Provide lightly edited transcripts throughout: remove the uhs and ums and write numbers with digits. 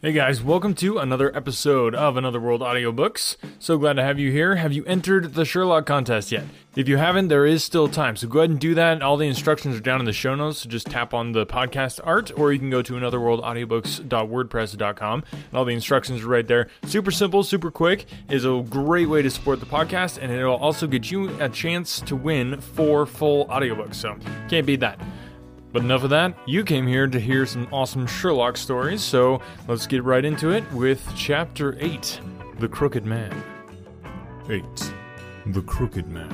Hey guys, welcome to another episode of Another World Audiobooks. So glad to have you here. Have you entered the Sherlock contest yet? If you haven't, there is still time, so go ahead and do that. All the instructions are down in the show notes, so just tap on the podcast art, or you can go to anotherworldaudiobooks.wordpress.com, and all the instructions are right there. Super simple, super quick. It's a great way to support the podcast, and it'll also get you a chance to win 4 full audiobooks, so can't beat that. But enough of that, you came here to hear some awesome Sherlock stories, so let's get right into it with Chapter 8, The Crooked Man. 8. The Crooked Man.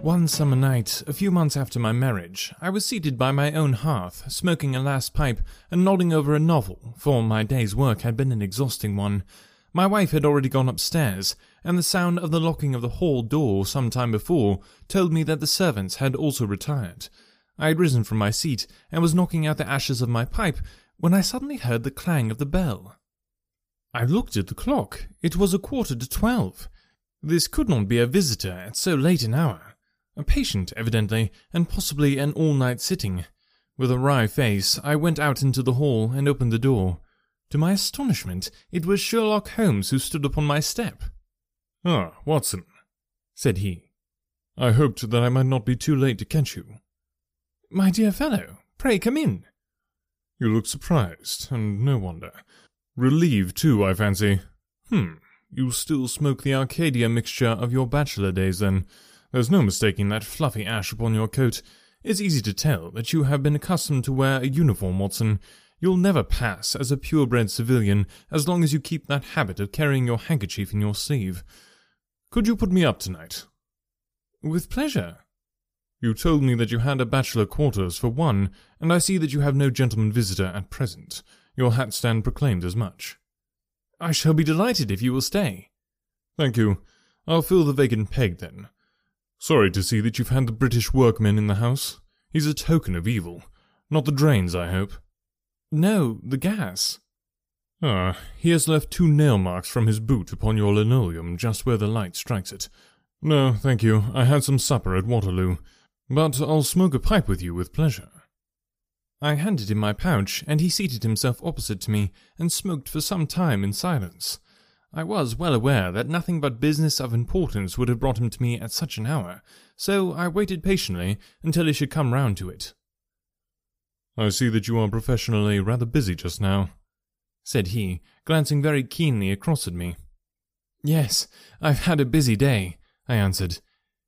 One summer night, a few months after my marriage, I was seated by my own hearth, smoking a last pipe and nodding over a novel, for my day's work had been an exhausting one. My wife had already gone upstairs, and the sound of the locking of the hall door some time before told me that the servants had also retired. I had risen from my seat and was knocking out the ashes of my pipe when I suddenly heard the clang of the bell. I looked at the clock. It was 11:45. This could not be a visitor at so late an hour. A patient, evidently, and possibly an all-night sitting. With a wry face, I went out into the hall and opened the door. To my astonishment, it was Sherlock Holmes who stood upon my step. "Ah, Watson," said he. "I hoped that I might not be too late to catch you." "My dear fellow, pray come in." "You look surprised, and no wonder. Relieved, too, I fancy. You still smoke the Arcadia mixture of your bachelor days, then. There's no mistaking that fluffy ash upon your coat. It's easy to tell that you have been accustomed to wear a uniform, Watson. You'll never pass as a purebred civilian as long as you keep that habit of carrying your handkerchief in your sleeve. Could you put me up tonight?" "With pleasure." "You told me that you had a bachelor quarters for one, and I see that you have no gentleman visitor at present. Your hat stand proclaimed as much." "I shall be delighted if you will stay." "Thank you. I'll fill the vacant peg, then. Sorry to see that you've had the British workman in the house. He's a token of evil. Not the drains, I hope." "No, the gas." "Ah, he has left 2 nail marks from his boot upon your linoleum just where the light strikes it. No, thank you, I had some supper at Waterloo, but I'll smoke a pipe with you with pleasure." I handed him my pouch, and he seated himself opposite to me and smoked for some time in silence. I was well aware that nothing but business of importance would have brought him to me at such an hour, so I waited patiently until he should come round to it. "I see that you are professionally rather busy just now," said he, glancing very keenly across at me. "Yes, I've had a busy day," I answered.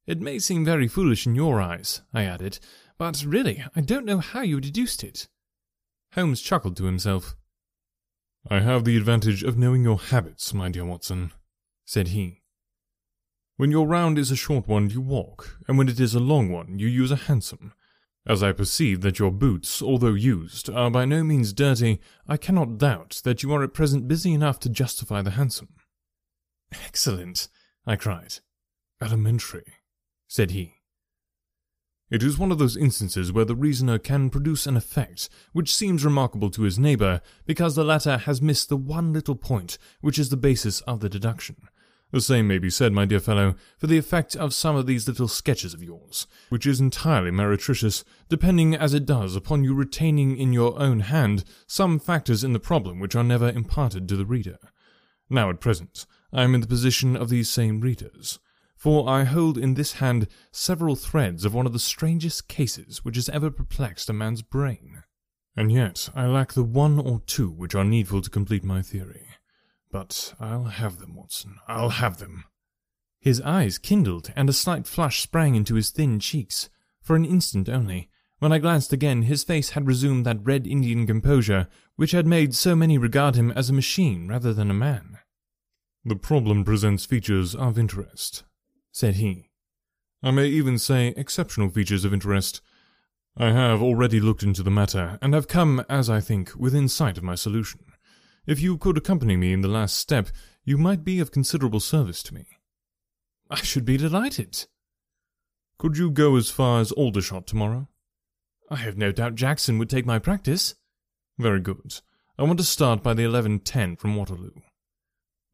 "It may seem very foolish in your eyes," I added, "but really I don't know how you deduced it." Holmes chuckled to himself. "I have the advantage of knowing your habits, my dear Watson," said he. "When your round is a short one, you walk, and when it is a long one, you use a hansom. As I perceive that your boots, although used, are by no means dirty, I cannot doubt that you are at present busy enough to justify the hansom." "Excellent," I cried. "Elementary," said he. "It is one of those instances where the reasoner can produce an effect which seems remarkable to his neighbour because the latter has missed the one little point which is the basis of the deduction. The same may be said, my dear fellow, for the effect of some of these little sketches of yours, which is entirely meretricious, depending as it does upon you retaining in your own hand some factors in the problem which are never imparted to the reader. Now at present, I am in the position of these same readers, for I hold in this hand several threads of one of the strangest cases which has ever perplexed a man's brain, and yet I lack the 1 or 2 which are needful to complete my theory. But I'll have them, Watson, I'll have them." His eyes kindled, and a slight flush sprang into his thin cheeks. For an instant only. When I glanced again, his face had resumed that red Indian composure which had made so many regard him as a machine rather than a man. "The problem presents features of interest," said he. "I may even say exceptional features of interest. I have already looked into the matter, and have come, as I think, within sight of my solution. If you could accompany me in the last step, you might be of considerable service to me." "I should be delighted." "Could you go as far as Aldershot tomorrow?" "I have no doubt Jackson would take my practice." "Very good. I want to start by the 11:10 from Waterloo."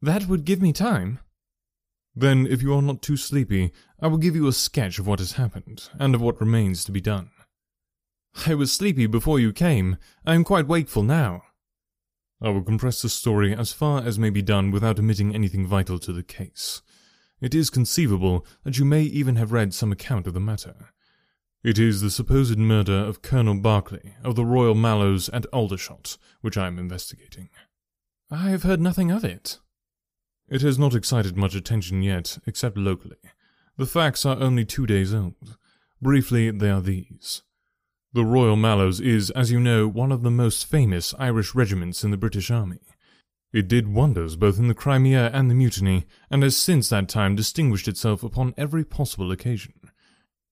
"That would give me time." "Then, if you are not too sleepy, I will give you a sketch of what has happened, and of what remains to be done." I was sleepy before you came. I am quite wakeful now. I will compress the story as far as may be done without omitting anything vital to the case. It is conceivable that you may even have read some account of the matter. It is the supposed murder of Colonel Barclay of the Royal Mallows at Aldershot, which I am investigating. I have heard nothing of it. It has not excited much attention yet, except locally. The facts are only 2 days old. Briefly, they are these. The Royal Mallows is, as you know, one of the most famous Irish regiments in the British Army. It did wonders both in the Crimea and the Mutiny, and has since that time distinguished itself upon every possible occasion.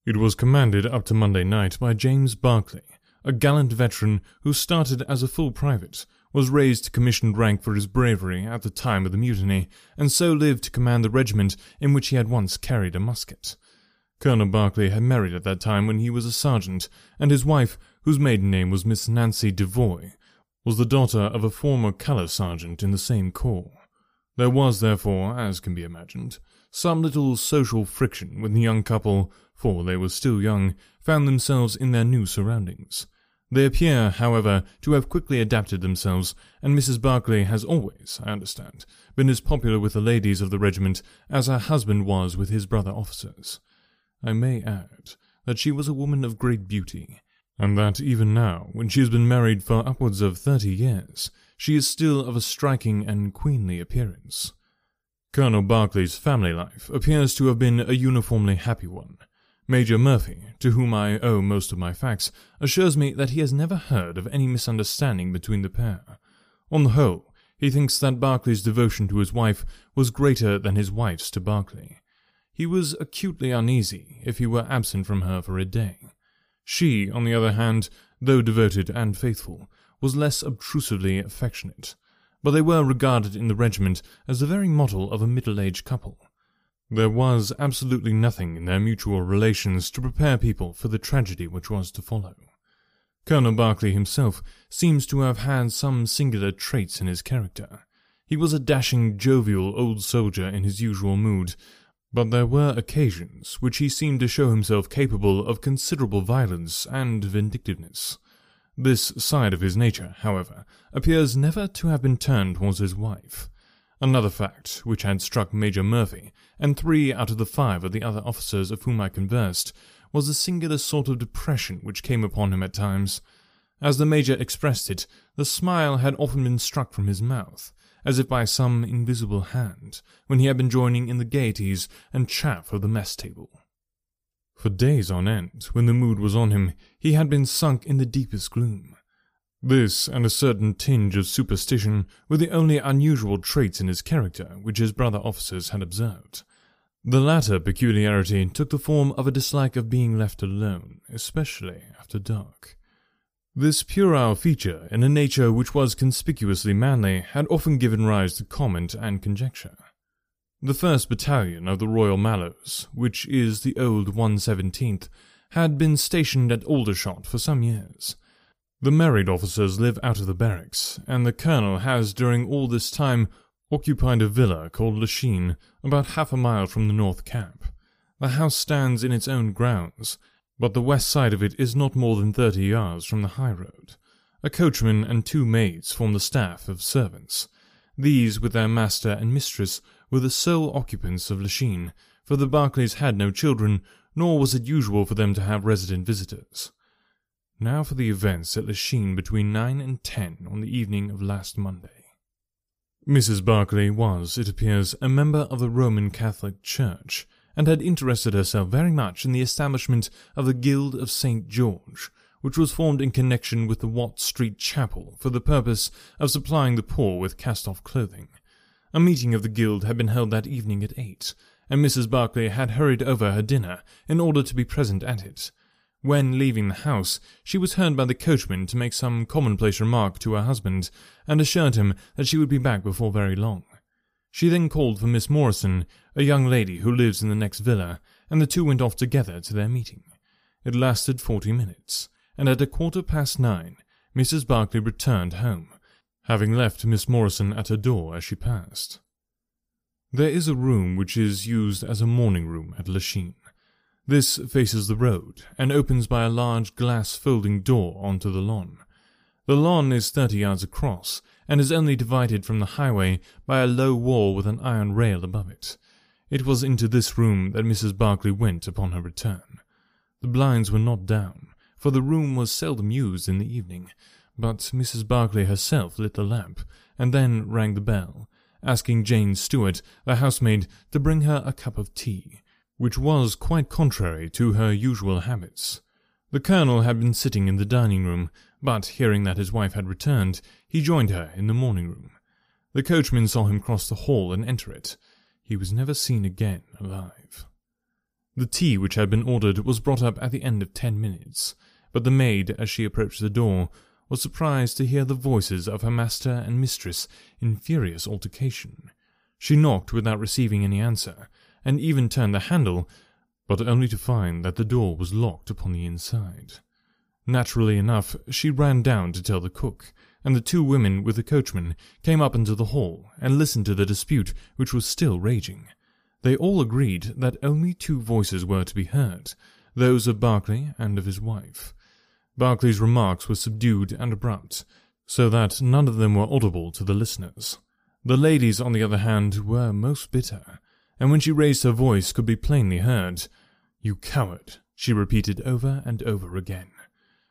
It was commanded up to Monday night by James Barclay, a gallant veteran who started as a full private, was raised to commissioned rank for his bravery at the time of the Mutiny, and so lived to command the regiment in which he had once carried a musket. Colonel Barclay had married at that time when he was a sergeant, and his wife, whose maiden name was Miss Nancy DeVoy, was the daughter of a former colour sergeant in the same corps. There was, therefore, as can be imagined, some little social friction when the young couple, for they were still young, found themselves in their new surroundings. They appear, however, to have quickly adapted themselves, and Mrs. Barclay has always, I understand, been as popular with the ladies of the regiment as her husband was with his brother officers. I may add that she was a woman of great beauty, and that even now, when she has been married for upwards of 30 years, she is still of a striking and queenly appearance. Colonel Barclay's family life appears to have been a uniformly happy one. Major Murphy, to whom I owe most of my facts, assures me that he has never heard of any misunderstanding between the pair. On the whole, he thinks that Barclay's devotion to his wife was greater than his wife's to Barclay. He was acutely uneasy if he were absent from her for a day. She, on the other hand, though devoted and faithful, was less obtrusively affectionate, but they were regarded in the regiment as the very model of a middle-aged couple. There was absolutely nothing in their mutual relations to prepare people for the tragedy which was to follow. Colonel Barclay himself seems to have had some singular traits in his character. He was a dashing, jovial old soldier in his usual mood, but there were occasions which he seemed to show himself capable of considerable violence and vindictiveness. This side of his nature, however, appears never to have been turned towards his wife. Another fact which had struck Major Murphy, and 3 out of the 5 of the other officers of whom I conversed, was the singular sort of depression which came upon him at times. As the Major expressed it, the smile had often been struck from his mouth, as if by some invisible hand, when he had been joining in the gaieties and chaff of the mess table. For days on end, when the mood was on him, he had been sunk in the deepest gloom. This, and a certain tinge of superstition, were the only unusual traits in his character which his brother officers had observed. The latter peculiarity took the form of a dislike of being left alone, especially after dark. This puerile feature in a nature which was conspicuously manly had often given rise to comment and conjecture. The 1st Battalion of the Royal Mallows, which is the old 117th, had been stationed at Aldershot for some years. The married officers live out of the barracks, and the colonel has during all this time occupied a villa called Lachine, about half a mile from the North Cap. The house stands in its own grounds, but the west side of it is not more than 30 yards from the high road. A coachman and 2 maids form the staff of servants. These, with their master and mistress, were the sole occupants of Lachine, for the Barclays had no children, nor was it usual for them to have resident visitors. Now for the events at Lachine between 9 and 10 on the evening of last Monday. Mrs. Barclay was, it appears, a member of the Roman Catholic Church, and had interested herself very much in the establishment of the Guild of St. George, which was formed in connection with the Watt Street Chapel for the purpose of supplying the poor with cast-off clothing. A meeting of the Guild had been held that evening at 8, and Mrs. Barclay had hurried over her dinner in order to be present at it. When leaving the house, she was heard by the coachman to make some commonplace remark to her husband, and assured him that she would be back before very long. She then called for Miss Morrison, a young lady who lives in the next villa, and the two went off together to their meeting. It lasted 40 minutes, and at 9:15, Mrs. Barclay returned home, having left Miss Morrison at her door as she passed. There is a room which is used as a morning room at Lachine. This faces the road, and opens by a large glass folding door onto the lawn. The lawn is 30 yards across, and is only divided from the highway by a low wall with an iron rail above it. It was into this room that Mrs. Barclay went upon her return. The blinds were not down, for the room was seldom used in the evening, but Mrs. Barclay herself lit the lamp, and then rang the bell, asking Jane Stewart, the housemaid, to bring her a cup of tea, which was quite contrary to her usual habits. The Colonel had been sitting in the dining-room, but hearing that his wife had returned, he joined her in the morning-room. The coachman saw him cross the hall and enter it. He was never seen again alive. The tea which had been ordered was brought up at the end of 10 minutes, but the maid, as she approached the door, was surprised to hear the voices of her master and mistress in furious altercation. She knocked without receiving any answer, and even turned the handle, but only to find that the door was locked upon the inside. Naturally enough, she ran down to tell the cook, and the two women with the coachman came up into the hall and listened to the dispute which was still raging. They all agreed that only two voices were to be heard, those of Barclay and of his wife. Barclay's remarks were subdued and abrupt, so that none of them were audible to the listeners. The ladies, on the other hand, were most bitter, and when she raised her voice could be plainly heard. "You coward," she repeated over and over again.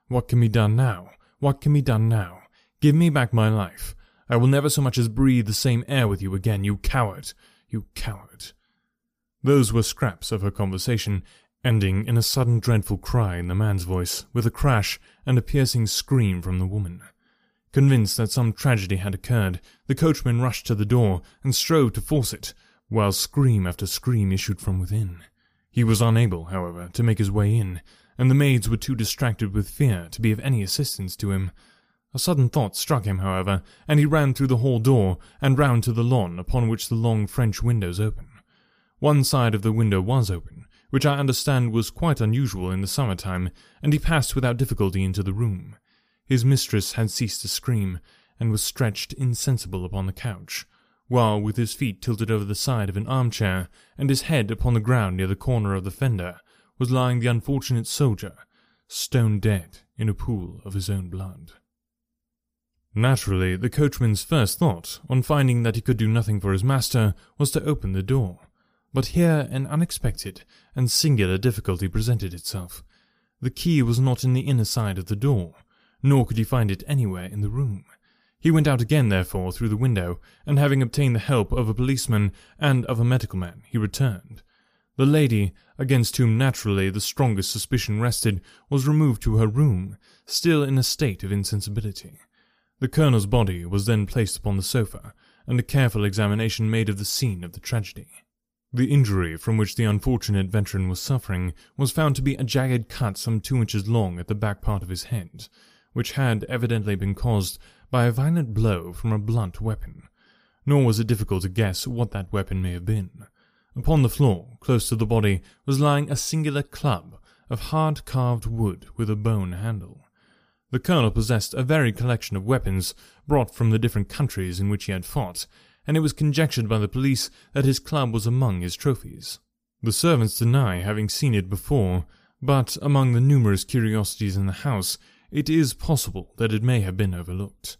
"What can be done now? What can be done now? Give me back my life. I will never so much as breathe the same air with you again, you coward, you coward." Those were scraps of her conversation, ending in a sudden dreadful cry in the man's voice, with a crash and a piercing scream from the woman. Convinced that some tragedy had occurred, the coachman rushed to the door and strove to force it, while scream after scream issued from within. He was unable, however, to make his way in, and the maids were too distracted with fear to be of any assistance to him. A sudden thought struck him, however, and he ran through the hall door and round to the lawn upon which the long French windows open. One side of the window was open, which I understand was quite unusual in the summer-time, and he passed without difficulty into the room. His mistress had ceased to scream, and was stretched insensible upon the couch, while with his feet tilted over the side of an armchair, and his head upon the ground near the corner of the fender, was lying the unfortunate soldier, stone dead in a pool of his own blood. Naturally, the coachman's first thought, on finding that he could do nothing for his master, was to open the door. But here an unexpected and singular difficulty presented itself. The key was not in the inner side of the door, nor could he find it anywhere in the room. He went out again, therefore, through the window, and having obtained the help of a policeman and of a medical man, he returned. The lady, against whom naturally the strongest suspicion rested, was removed to her room, still in a state of insensibility. The colonel's body was then placed upon the sofa, and a careful examination made of the scene of the tragedy. The injury from which the unfortunate veteran was suffering was found to be a jagged cut some 2 inches long at the back part of his head, which had evidently been caused by a violent blow from a blunt weapon, nor was it difficult to guess what that weapon may have been. Upon the floor, close to the body, was lying a singular club of hard-carved wood with a bone handle. The colonel possessed a varied collection of weapons brought from the different countries in which he had fought, and it was conjectured by the police that his club was among his trophies. The servants deny having seen it before, but among the numerous curiosities in the house, it is possible that it may have been overlooked.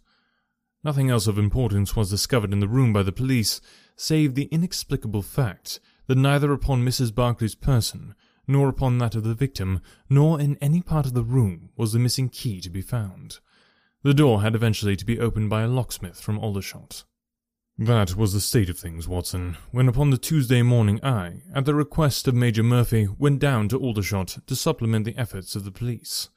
Nothing else of importance was discovered in the room by the police, save the inexplicable fact that neither upon Mrs. Barclay's person, nor upon that of the victim, nor in any part of the room was the missing key to be found. The door had eventually to be opened by a locksmith from Aldershot. That was the state of things, Watson, when upon the Tuesday morning I, at the request of Major Murphy, went down to Aldershot to supplement the efforts of the police.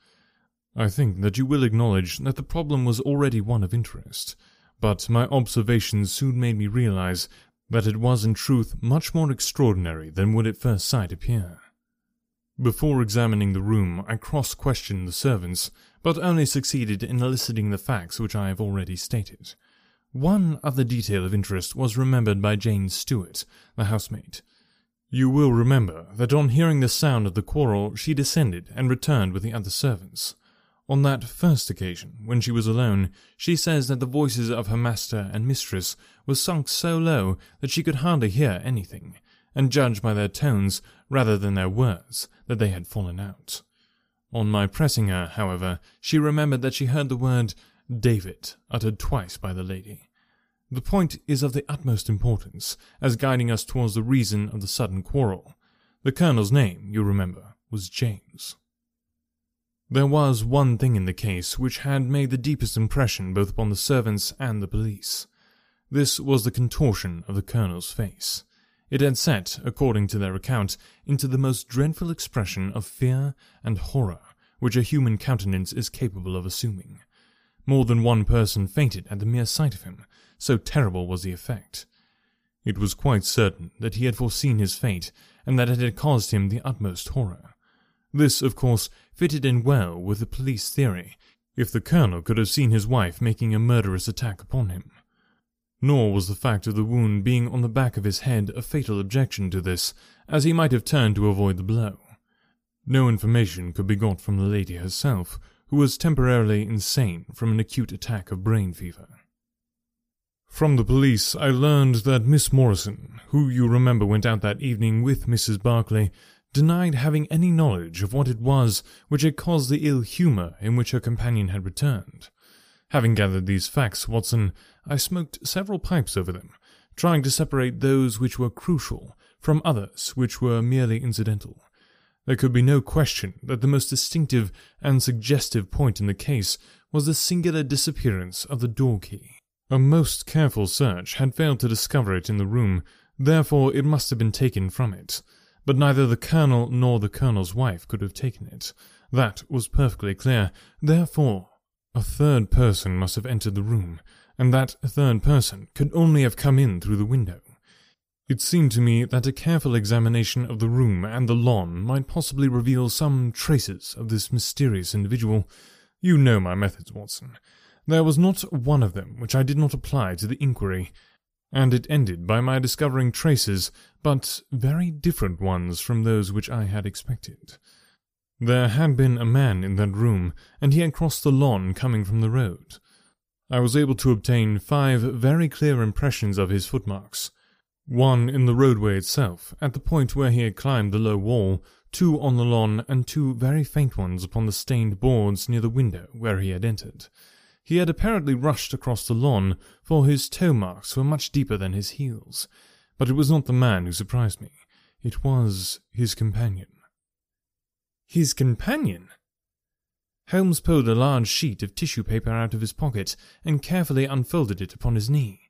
I think that you will acknowledge that the problem was already one of interest, but my observations soon made me realize that it was in truth much more extraordinary than would at first sight appear. Before examining the room, I cross-questioned the servants, but only succeeded in eliciting the facts which I have already stated. One other detail of interest was remembered by Jane Stewart, the housemaid. You will remember that on hearing the sound of the quarrel, she descended and returned with the other servants. On that first occasion, when she was alone, she says that the voices of her master and mistress were sunk so low that she could hardly hear anything, and judged by their tones rather than their words that they had fallen out. On my pressing her, however, she remembered that she heard the word David uttered twice by the lady. The point is of the utmost importance, as guiding us towards the reason of the sudden quarrel. The colonel's name, you remember, was James. There was one thing in the case which had made the deepest impression both upon the servants and the police. This was the contortion of the colonel's face. It had set, according to their account, into the most dreadful expression of fear and horror which a human countenance is capable of assuming. More than one person fainted at the mere sight of him, so terrible was the effect. It was quite certain that he had foreseen his fate, and that it had caused him the utmost horror. This, of course, fitted in well with the police theory, if the colonel could have seen his wife making a murderous attack upon him. Nor was the fact of the wound being on the back of his head a fatal objection to this, as he might have turned to avoid the blow. No information could be got from the lady herself, who was temporarily insane from an acute attack of brain fever. From the police I learned that Miss Morrison, who you remember went out that evening with Mrs. Barclay, denied having any knowledge of what it was which had caused the ill humour in which her companion had returned. Having gathered these facts, Watson, I smoked several pipes over them, trying to separate those which were crucial from others which were merely incidental. There could be no question that the most distinctive and suggestive point in the case was the singular disappearance of the door key. A most careful search had failed to discover it in the room, therefore it must have been taken from it. But neither the colonel nor the colonel's wife could have taken it. That was perfectly clear. Therefore, a third person must have entered the room, and that third person could only have come in through the window. It seemed to me that a careful examination of the room and the lawn might possibly reveal some traces of this mysterious individual. You know my methods, Watson. There was not one of them which I did not apply to the inquiry, and it ended by my discovering traces, but very different ones from those which I had expected. There had been a man in that room, and he had crossed the lawn coming from the road. I was able to obtain 5 very clear impressions of his footmarks. 1 in the roadway itself, at the point where he had climbed the low wall, 2 on the lawn, and 2 very faint ones upon the stained boards near the window where he had entered. He had apparently rushed across the lawn, for his toe marks were much deeper than his heels. But it was not the man who surprised me. It was his companion. His companion? Holmes pulled a large sheet of tissue paper out of his pocket and carefully unfolded it upon his knee.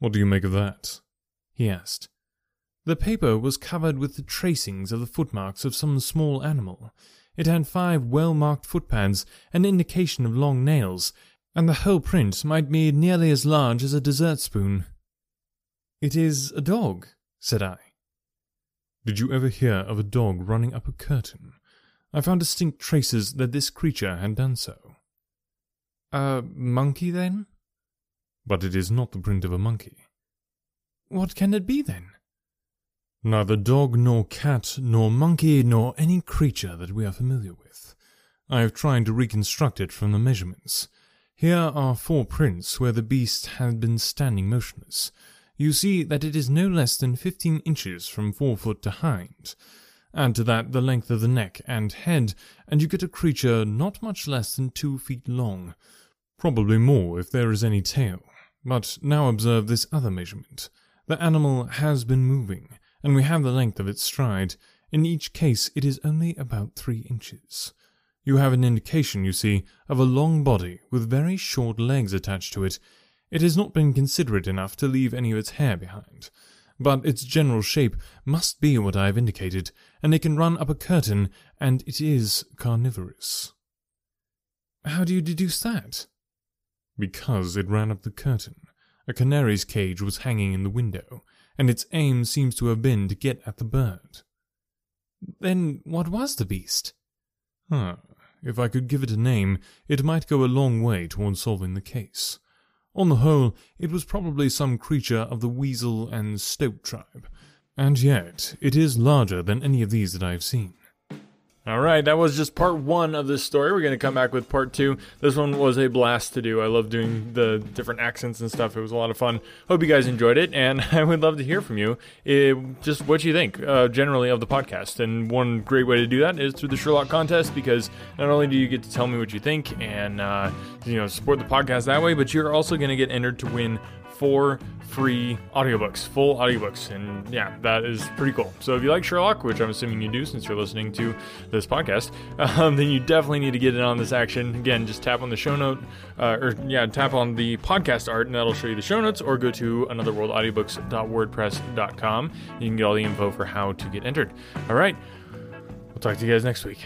"What do you make of that?" he asked. The paper was covered with the tracings of the footmarks of some small animal. It had 5 well-marked footpads, an indication of long nails, and the whole print might be nearly as large as a dessert spoon. "It is a dog," said I. Did you ever hear of a dog running up a curtain? I found distinct traces that this creature had done so. "A monkey, then?" "But it is not the print of a monkey." "What can it be, then?" "Neither dog nor cat nor monkey nor any creature that we are familiar with. I have tried to reconstruct it from the measurements. Here are 4 prints where the beast had been standing motionless. You see that it is no less than 15 inches from 4 foot to hind. Add to that the length of the neck and head, and you get a creature not much less than 2 feet long, probably more if there is any tail. But now observe this other measurement. The animal has been moving, and we have the length of its stride. In each case it is only about 3 inches. You have an indication, you see, of a long body with very short legs attached to it. It has not been considerate enough to leave any of its hair behind, but its general shape must be what I have indicated, and it can run up a curtain, and it is carnivorous." "How do you deduce that?" "Because it ran up the curtain. A canary's cage was hanging in the window, and its aim seems to have been to get at the bird." "Then what was the beast?" "Ah, if I could give it a name, it might go a long way towards solving the case. On the whole, it was probably some creature of the weasel and stoat tribe, and yet it is larger than any of these that I have seen. All right, that was just part one of this story. We're going to come back with part two. This one was a blast to do. I love doing the different accents and stuff. It was a lot of fun. Hope you guys enjoyed it, and I would love to hear from you just what you think generally of the podcast. And one great way to do that is through the Sherlock contest, because not only do you get to tell me what you think and support the podcast that way, but you're also going to get entered to win 4 free audiobooks, full audiobooks, and yeah, that is pretty cool. So if you like Sherlock, which I'm assuming you do since you're listening to this podcast, then you definitely need to get in on this action. Again, just tap on the show note, tap on the podcast art, and that'll show you the show notes, or go to anotherworldaudiobooks.wordpress.com. You can get all the info for how to get entered. All right, we'll talk to you guys next week.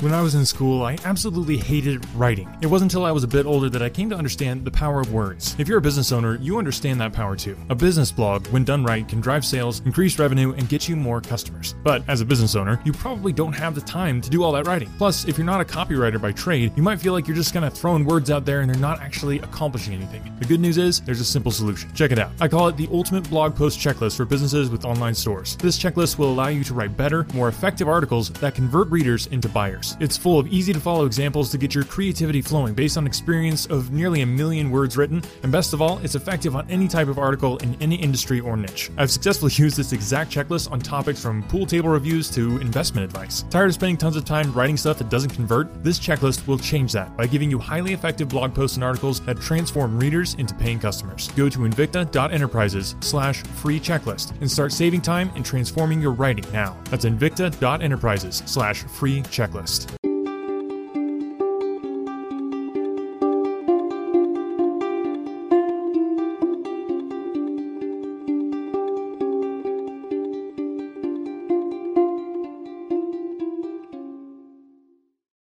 When I was in school, I absolutely hated writing. It wasn't until I was a bit older that I came to understand the power of words. If you're a business owner, you understand that power too. A business blog, when done right, can drive sales, increase revenue, and get you more customers. But as a business owner, you probably don't have the time to do all that writing. Plus, if you're not a copywriter by trade, you might feel like you're just kind of throwing words out there and they're not actually accomplishing anything. The good news is, there's a simple solution. Check it out. I call it the ultimate blog post checklist for businesses with online stores. This checklist will allow you to write better, more effective articles that convert readers into buyers. It's full of easy-to-follow examples to get your creativity flowing based on experience of nearly a million words written, and best of all, it's effective on any type of article in any industry or niche. I've successfully used this exact checklist on topics from pool table reviews to investment advice. Tired of spending tons of time writing stuff that doesn't convert? This checklist will change that by giving you highly effective blog posts and articles that transform readers into paying customers. Go to invicta.enterprises/free checklist and start saving time and transforming your writing now. That's invicta.enterprises/free checklist.